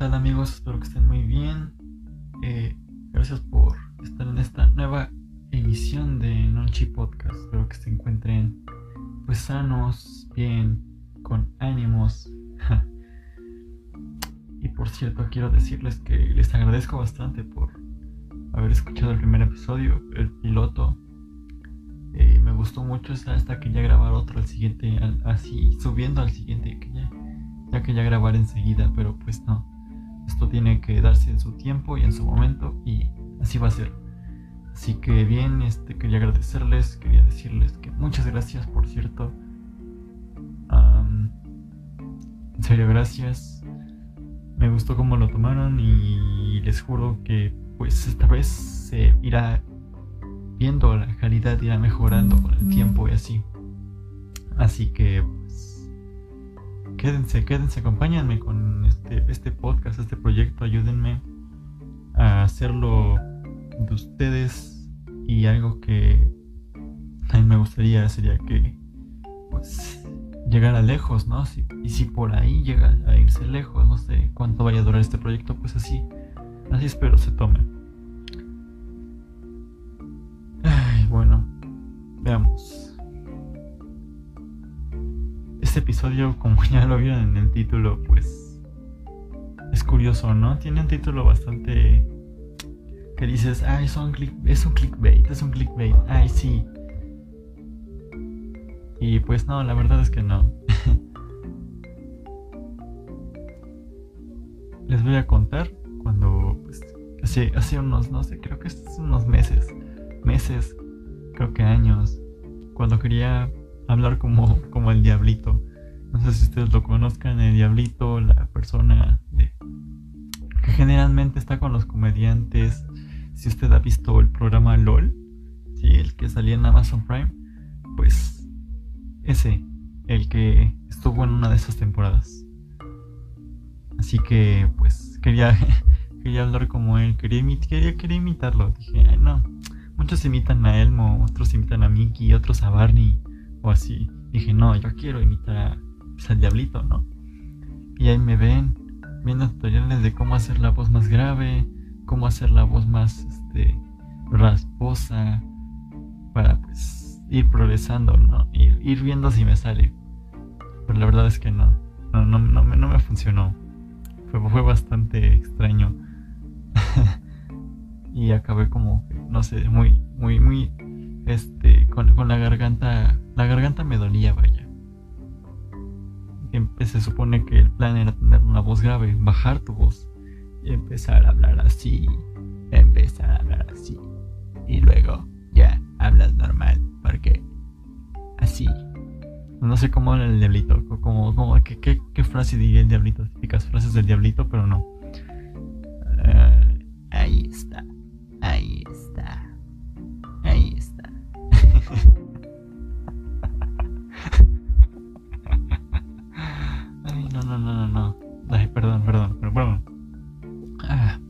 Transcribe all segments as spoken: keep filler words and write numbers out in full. tal, amigos? Espero que estén muy bien. Eh, gracias por estar en esta nueva emisión de Nunchi Podcast. Espero que se encuentren pues sanos, bien, con ánimos. Y por cierto, quiero decirles que les agradezco bastante por haber escuchado el primer episodio, el piloto. Eh, me gustó mucho, es hasta que ya grabar otro, el siguiente, al, así subiendo al siguiente, que ya, ya que ya grabar enseguida, pero pues no, esto tiene que darse en su tiempo y en su momento, y así va a ser. Así que bien, este, quería agradecerles, quería decirles que muchas gracias, por cierto. Um, en serio, gracias. Me gustó cómo lo tomaron y les juro que pues esta vez se irá viendo, la calidad irá mejorando con el tiempo y así. Así que pues quédense, quédense, acompáñenme con este, este podcast, este proyecto, ayúdenme a hacerlo de ustedes. Y algo que a mí me gustaría sería que pues llegara lejos, ¿no? Si, y si por ahí llega a irse lejos, no sé cuánto vaya a durar este proyecto, pues así, así espero se tome. Bueno, veamos. Este episodio, como ya lo vieron en el título, pues es curioso, ¿no? Tiene un título bastante que dices, ay, es un click, es un clickbait, es un clickbait, ay sí. Y pues no, la verdad es que no. Les voy a contar cuando pues, hace hace unos, no sé, creo que es unos meses, meses. Creo que años, cuando quería hablar como, como el Diablito. No sé si ustedes lo conozcan, el Diablito, la persona de, que generalmente está con los comediantes. Si usted ha visto el programa LOL, ¿sí? El que salía en Amazon Prime, pues ese, el que estuvo en una de esas temporadas. Así que pues quería, quería hablar como él, quería, quería, quería imitarlo. Dije, ay no. Muchos imitan a Elmo, otros imitan a Mickey, otros a Barney, o así. Dije, no, yo quiero imitar a, pues, al Diablito, ¿no? Y ahí me ven, viendo tutoriales de cómo hacer la voz más grave, cómo hacer la voz más este, rasposa, para pues ir progresando, ¿no? Ir, ir viendo si me sale. Pero la verdad es que no, no, no, no, no me funcionó. Fue, fue bastante extraño. Y acabé como, no sé, muy, muy, muy, este, con, con la garganta, la garganta me dolía, vaya. Se supone que el plan era tener una voz grave, bajar tu voz, y empezar a hablar así, empezar a hablar así, y luego ya hablas normal, porque así. No sé cómo era el Diablito, como, como, ¿qué, qué, qué frase diría el Diablito? Típicas frases del Diablito, pero no. Uh, ahí está. Ahí está. Ahí está. Ay, no, no, no, no, no. Ay, perdón, perdón, pero bueno. Ah,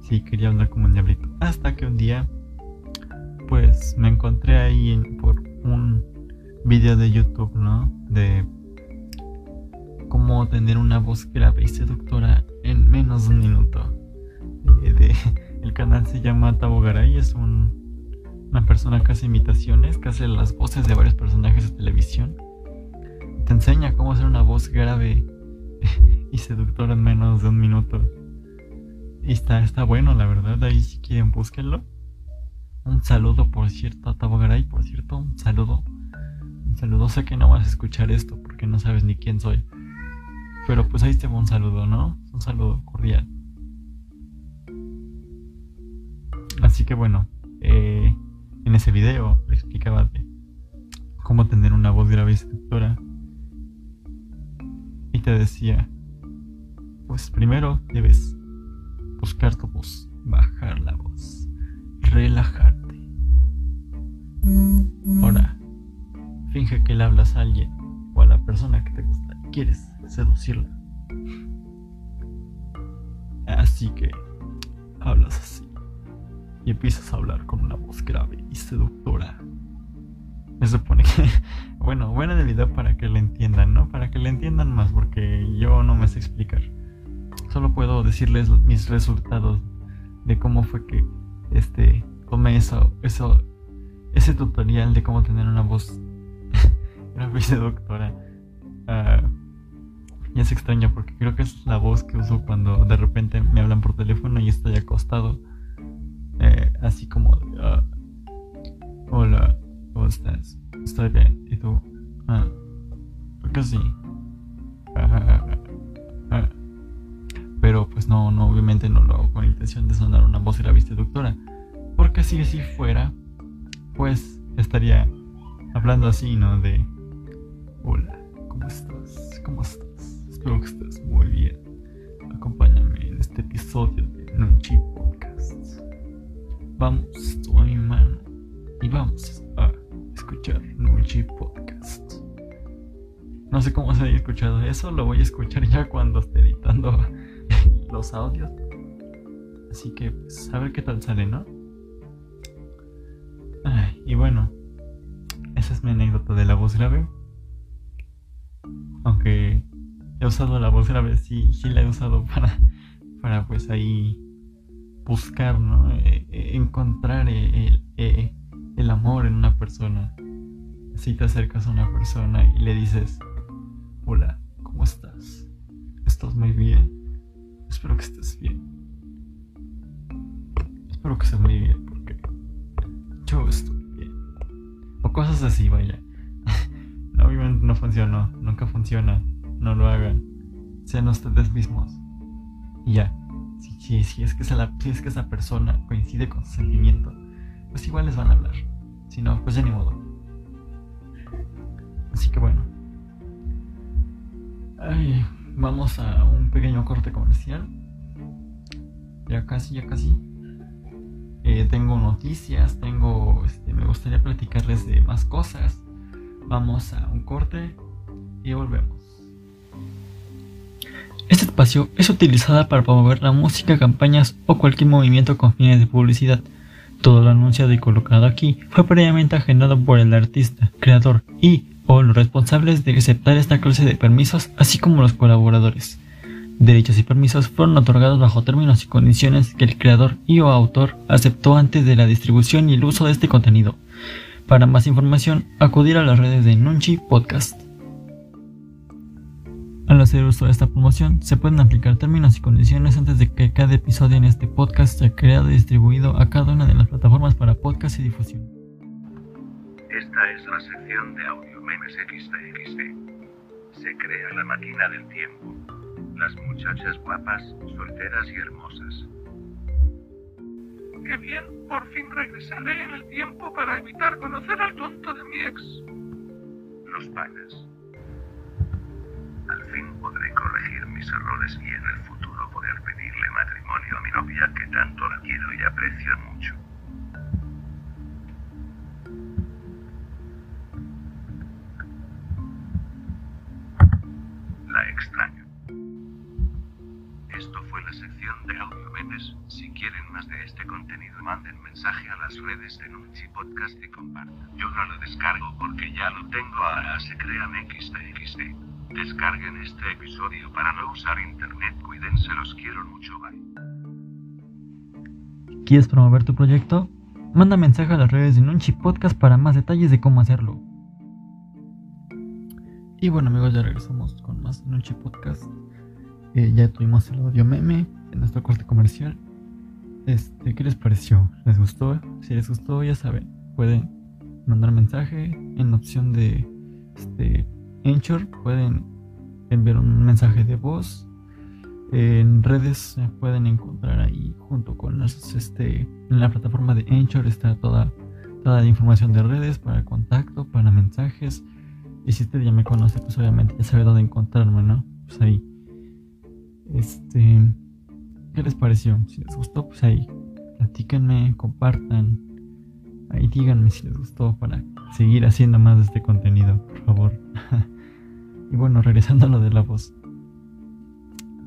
sí, quería hablar como un Diablito. Hasta que un día, pues, me encontré ahí en, por un video de YouTube, ¿no? De cómo tener una voz grave y seductora en menos de un minuto. De... de El canal se llama Tavo Garay, es un, una persona que hace imitaciones, que hace las voces de varios personajes de televisión. Te enseña cómo hacer una voz grave y seductora en menos de un minuto. Y está, está bueno, la verdad, ahí si quieren búsquenlo. Un saludo, por cierto, a Tavo Garay, por cierto, un saludo. Un saludo, sé que no vas a escuchar esto porque no sabes ni quién soy. Pero pues ahí te va un saludo, ¿no? Un saludo cordial. Así que bueno, eh, en ese video le explicaba de cómo tener una voz grave y seductora. Y te decía, pues primero debes buscar tu voz, bajar la voz, relajarte. Ahora, finge que le hablas a alguien o a la persona que te gusta y quieres seducirla. Así que hablas así. Y empiezas a hablar con una voz grave y seductora. Me supone que... Bueno, bueno, en el video para que le entiendan, ¿no? Para que le entiendan más, porque yo no me sé explicar. Solo puedo puedo decirles mis resultados de cómo fue que este tomé eso, eso, ese tutorial de cómo tener una voz grafica doctora. Uh, ya se extraña porque creo que es la voz que uso cuando de repente me hablan por teléfono y estoy acostado, eh, así como de, uh, hola, ¿cómo estás? Estoy bien, ¿y tú? Ah, creo que sí. Pero pues no, no, obviamente no lo hago con intención de sonar una voz graviseductora, porque si así fuera, pues estaría hablando así, ¿no? De hola, ¿cómo estás? ¿Cómo estás? Espero que estés muy bien. Acompáñame en este episodio de Nunchi Podcast. Vamos, toma mi mano y vamos a escuchar Nunchi Podcast. No sé cómo se haya escuchado eso, lo voy a escuchar ya cuando esté editando los audios. Así que pues, a ver qué tal sale, ¿no? Ay, y bueno, esa es mi anécdota de la voz grave. Aunque he usado la voz grave, sí, sí la he usado para, para pues ahí buscar, ¿no? Eh, eh, encontrar el, el, el amor en una persona. Si te acercas a una persona y le dices: hola, ¿cómo estás? Estás muy bien. Espero que estés bien. Espero que estés muy bien porque yo estoy bien. O cosas así, vaya. No, obviamente no funcionó. Nunca funciona. No lo hagan. Sean ustedes mismos. Y ya. Si, si, si, es que esa la, si es que esa persona coincide con su sentimiento, pues igual les van a hablar. Si no, pues ya ni modo. Así que bueno. Ay, vamos a un pequeño corte comercial. Ya casi, ya casi. Eh, tengo noticias, tengo, este, me gustaría platicarles de más cosas. Vamos a un corte y volvemos. Este espacio es utilizada para promover la música, campañas o cualquier movimiento con fines de publicidad. Todo el anuncio de colocado aquí fue previamente agendado por el artista, creador y o los responsables de aceptar esta clase de permisos, así como los colaboradores. Derechos y permisos fueron otorgados bajo términos y condiciones que el creador y o autor aceptó antes de la distribución y el uso de este contenido. Para más información, acudir a las redes de Nunchi Podcast. Al hacer uso de esta promoción, se pueden aplicar términos y condiciones antes de que cada episodio en este podcast sea creado y distribuido a cada una de las plataformas para podcast y difusión. Esta es la sección de audio. XDXD. Se crea la máquina del tiempo. Las muchachas guapas, solteras y hermosas. ¡Qué bien! Por fin regresaré en el tiempo para evitar conocer al tonto de mi ex. Los panas. Al fin podré corregir mis errores y en el futuro poder pedirle matrimonio a mi novia que tanto la quiero y aprecio mucho. Extraño. Esto fue la sección de audio memes. Si quieren más de este contenido, manden mensaje a las redes de Nunchi Podcast y compartan. Yo no lo descargo porque ya lo tengo. Ahora se crean XDXD. Descarguen este episodio para no usar internet. Cuídense, los quiero mucho. Bye. ¿Quieres promover tu proyecto? Manda mensaje a las redes de Nunchi Podcast para más detalles de cómo hacerlo. Y bueno, amigos, ya regresamos con más Nunchi Podcast. Eh, ya tuvimos el audio meme en nuestro corte comercial. Este, ¿qué les pareció? ¿Les gustó? Si les gustó, ya saben, pueden mandar mensaje en opción de este Anchor, pueden enviar un mensaje de voz. Eh, en redes se pueden encontrar ahí junto con las este en la plataforma de Anchor está toda toda la información de redes para contacto, para mensajes. Y si usted ya me conoce, pues obviamente ya sabe dónde encontrarme, ¿no? Pues ahí. Este... ¿Qué les pareció? Si les gustó, pues ahí. Platíquenme, compartan. Ahí díganme si les gustó para seguir haciendo más de este contenido, por favor. Y bueno, regresando a lo de la voz.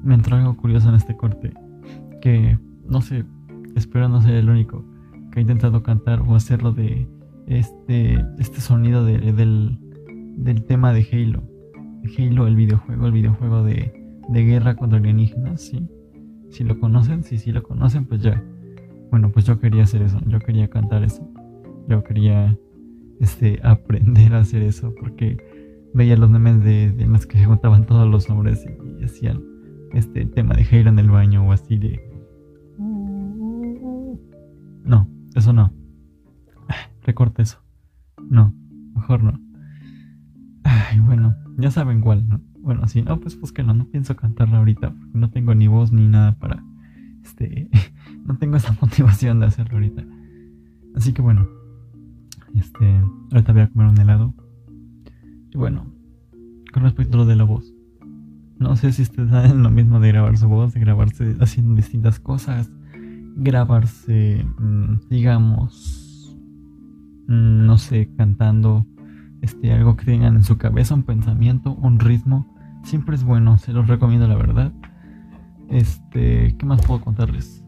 Me entró algo curioso en este corte. Que, no sé, espero no ser el único que ha intentado cantar o hacerlo de este, este sonido de, del... del tema de Halo. Halo, el videojuego, el videojuego de, de guerra contra alienígenas, sí. si lo conocen, si sí si lo conocen, pues ya, bueno, pues yo quería hacer eso, yo quería cantar eso, yo quería este, aprender a hacer eso, porque veía los memes de, de los que juntaban todos los hombres y, y hacían este tema de Halo en el baño o así de... No, eso no. Recorta eso. No, mejor no. Ay, bueno, ya saben cuál, ¿no? Bueno, si no, pues búsquenlo. No pienso cantarla ahorita porque no tengo ni voz ni nada para... Este... no tengo esa motivación de hacerlo ahorita. Así que bueno. Este... ahorita voy a comer un helado. Y bueno, con respecto a lo de la voz. No sé si ustedes saben lo mismo de grabar su voz, de grabarse haciendo distintas cosas. Grabarse, digamos, no sé, cantando este, algo que tengan en su cabeza, un pensamiento, un ritmo. Siempre es bueno, se los recomiendo, la verdad. Este, ¿qué más puedo contarles?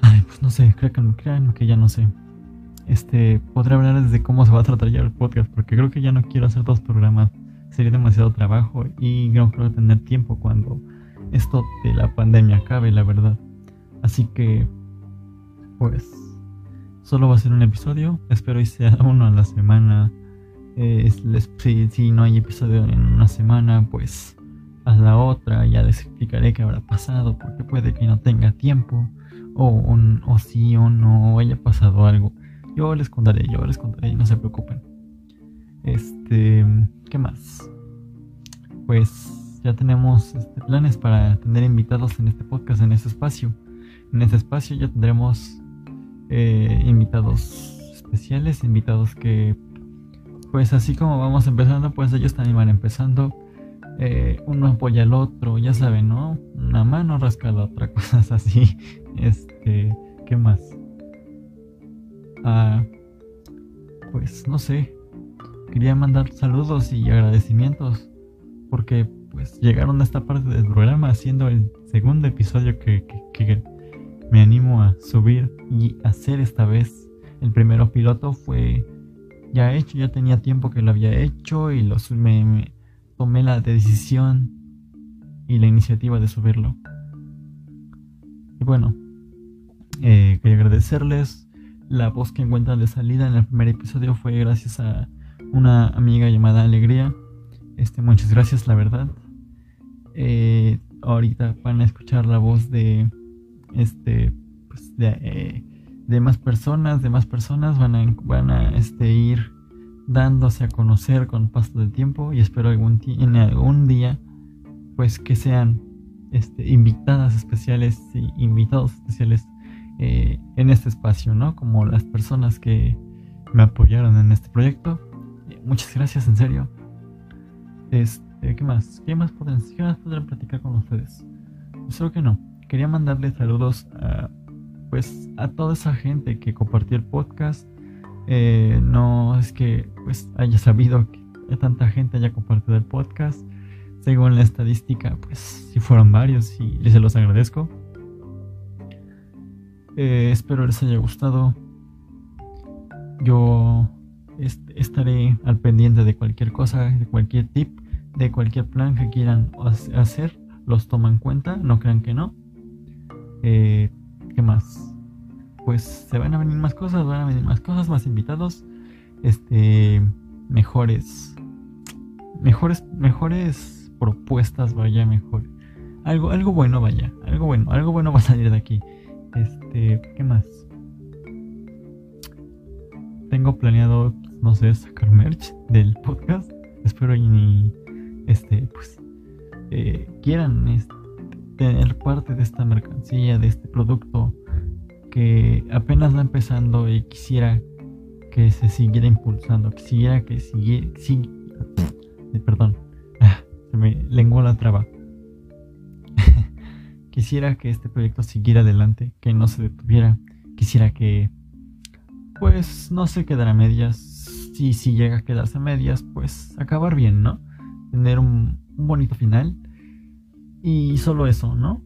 Ay, pues no sé, créanme, créanme que ya no sé. Este, podré hablarles de cómo se va a tratar ya el podcast, porque creo que ya no quiero hacer dos programas. Sería demasiado trabajo y no creo tener tiempo cuando esto de la pandemia acabe, la verdad. Así que, pues, solo va a ser un episodio. Espero que sea uno a la semana. Eh, les, si, si no hay episodio en una semana, pues a la otra ya les explicaré qué habrá pasado, porque puede que no tenga tiempo, o, o, o sí o no haya pasado algo. Yo les contaré, yo les contaré, no se preocupen. Este, ¿qué más? Pues... ya tenemos este, planes para tener invitados en este podcast, en este espacio. En este espacio ya tendremos eh, invitados especiales, invitados que, pues así como vamos empezando, pues ellos también van empezando. Eh, uno apoya al otro, ya saben, ¿no? Una mano rasca a la otra, cosas así. Este, ¿qué más? Ah, pues no sé. Quería mandar saludos y agradecimientos, porque pues llegaron a esta parte del programa siendo el segundo episodio que, que, que me animo a subir y hacer esta vez. El primero piloto fue ya hecho, ya tenía tiempo que lo había hecho y lo, me, me tomé la decisión y la iniciativa de subirlo. Y bueno, eh, quería agradecerles. La voz que encuentran de salida en el primer episodio fue gracias a una amiga llamada Alegría. Este, muchas gracias, la verdad. Eh, ahorita van a escuchar la voz de este pues de, eh, de más personas, de más personas van a, van a este, ir dándose a conocer con el paso del tiempo y espero algún t- en algún día pues que sean este, invitadas especiales y invitados especiales eh, en este espacio, ¿no? Como las personas que me apoyaron en este proyecto. Eh, muchas gracias, en serio. Este, ¿qué más? ¿Qué más podrán, qué más podrán platicar con ustedes? Solo que no. Quería mandarles saludos a, pues, a toda esa gente que compartió el podcast. Eh, no es que pues haya sabido que tanta gente haya compartido el podcast. Según la estadística, pues sí fueron varios y les se los agradezco. Eh, espero les haya gustado. Yo Est- estaré al pendiente de cualquier cosa, de cualquier tip, de cualquier plan que quieran hacer. Los toman en cuenta, no crean que no. eh, ¿Qué más? Pues se van a venir más cosas, van a venir más cosas, más invitados, este, mejores mejores mejores propuestas, vaya, mejor algo, algo bueno, vaya, algo bueno, algo bueno va a salir de aquí. Este, ¿qué más? Tengo planeado, no sé, sacar merch del podcast. Espero y este, pues, eh, quieran este, tener parte de esta mercancía, de este producto que apenas va empezando y quisiera que se siguiera impulsando, quisiera que siguiera, si, perdón, ah, se me lenguó la traba. Quisiera que este proyecto siguiera adelante, que no se detuviera, quisiera que pues no se quedar a medias. Si, si llega a quedarse a medias, pues acabar bien, ¿no? Tener un, un bonito final. Y solo eso, ¿no?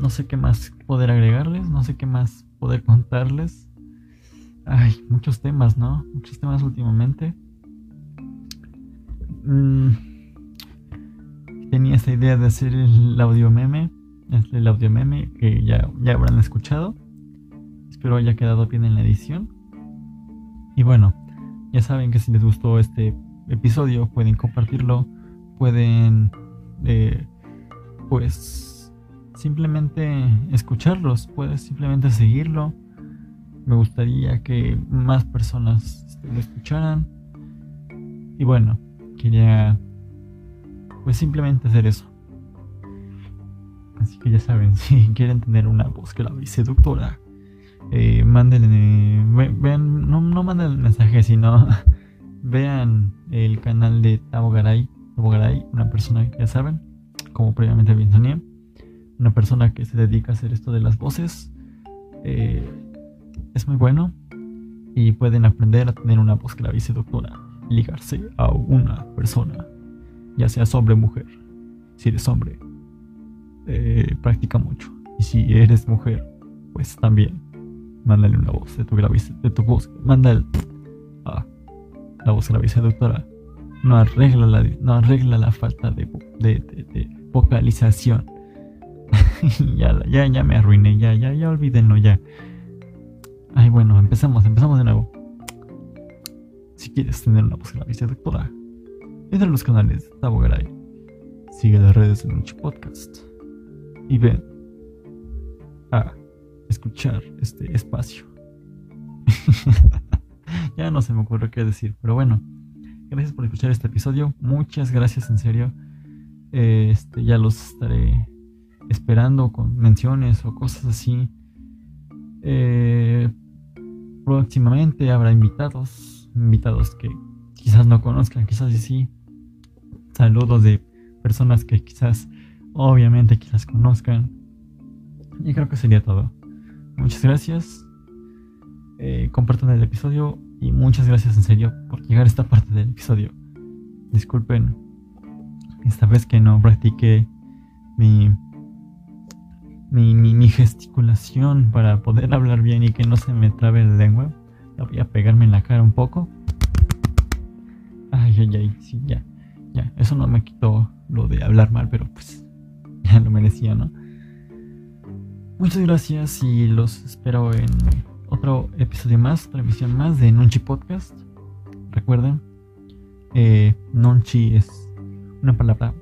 No sé qué más poder agregarles, no sé qué más poder contarles. Ay, muchos temas, ¿no? Muchos temas últimamente. Mm, tenía esta idea de hacer el audio meme. es el audio meme que ya, ya habrán escuchado. Espero haya quedado bien en la edición. Y bueno, ya saben que si les gustó este episodio pueden compartirlo, pueden eh, pues simplemente escucharlos, pueden simplemente seguirlo. Me gustaría que más personas lo escucharan. Y bueno, quería pues simplemente hacer eso. Así que ya saben, si quieren tener una voz grave y seductora, eh, mándenle, vean, no, no manden el mensaje, sino vean el canal de Tavo Garay. Tavo Garay, una persona que ya saben, como previamente mencioné, una persona que se dedica a hacer esto de las voces. Eh, Es muy bueno y pueden aprender a tener una voz grave y seductora, ligarse a una persona, ya seas hombre o mujer. Si eres hombre, eh, practica mucho, y si eres mujer, pues también mándale una voz de tu grave, de tu voz, mándale ah, la voz grave y seductora. No arregla la, no arregla la falta de, de, de, de vocalización. ya, ya, ya me arruiné, ya, ya, ya olvídenlo ya. Ay, bueno, empezamos, empezamos de nuevo. Si quieres tener una voz grave y seductora, entra a los canales de Tavo Garay, sigue las redes de Nunchi Podcast y ven a escuchar este espacio. Ya no se me ocurre qué decir, pero bueno, gracias por escuchar este episodio. Muchas gracias, en serio. Este, ya los estaré esperando con menciones o cosas así. Eh, próximamente habrá invitados invitados que quizás no conozcan, quizás sí, saludos de personas que quizás obviamente quizás conozcan, y creo que sería todo. Muchas gracias, eh, compartan el episodio, y muchas gracias en serio por llegar a esta parte del episodio. Disculpen esta vez que no practiqué mi Mi, mi, mi gesticulación para poder hablar bien y que no se me trabe la lengua. La voy a pegarme en la cara un poco. Ay, ay, ay, sí, ya, ya. Eso no me quitó lo de hablar mal, pero pues ya lo merecía, ¿no? Muchas gracias y los espero en otro episodio más, otra emisión más de Nunchi Podcast. Recuerden, eh, Nunchi es una palabra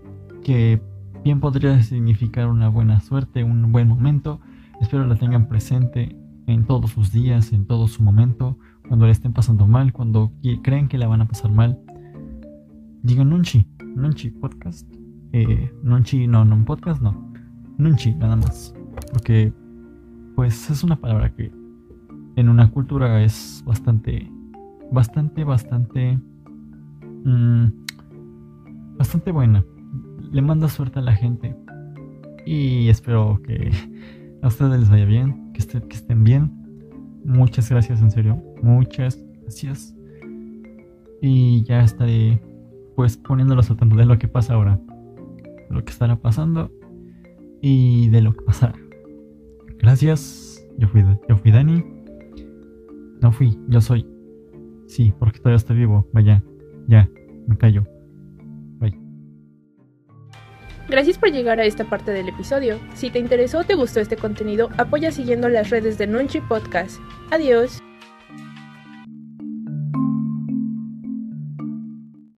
que bien podría significar una buena suerte, un buen momento. Espero la tengan presente en todos sus días, en todo su momento. Cuando la estén pasando mal, cuando creen que la van a pasar mal, digan Nunchi, Nunchi Podcast, eh, Nunchi, no, no podcast, no, Nunchi, nada más. Porque pues es una palabra que en una cultura es bastante, bastante, bastante, mmm, bastante buena. Le manda suerte a la gente. Y espero que a ustedes les vaya bien, que, est- que estén bien. Muchas gracias, en serio. Muchas gracias. Y ya estaré pues poniéndolos al tanto de lo que pasa ahora, de lo que estará pasando y de lo que pasará. Gracias. Yo fui, yo fui Dani. No fui, yo soy. Sí, porque todavía estoy vivo. Vaya, ya, me callo. Gracias por llegar a esta parte del episodio. Si te interesó o te gustó este contenido, apoya siguiendo las redes de Nunchi Podcast. Adiós.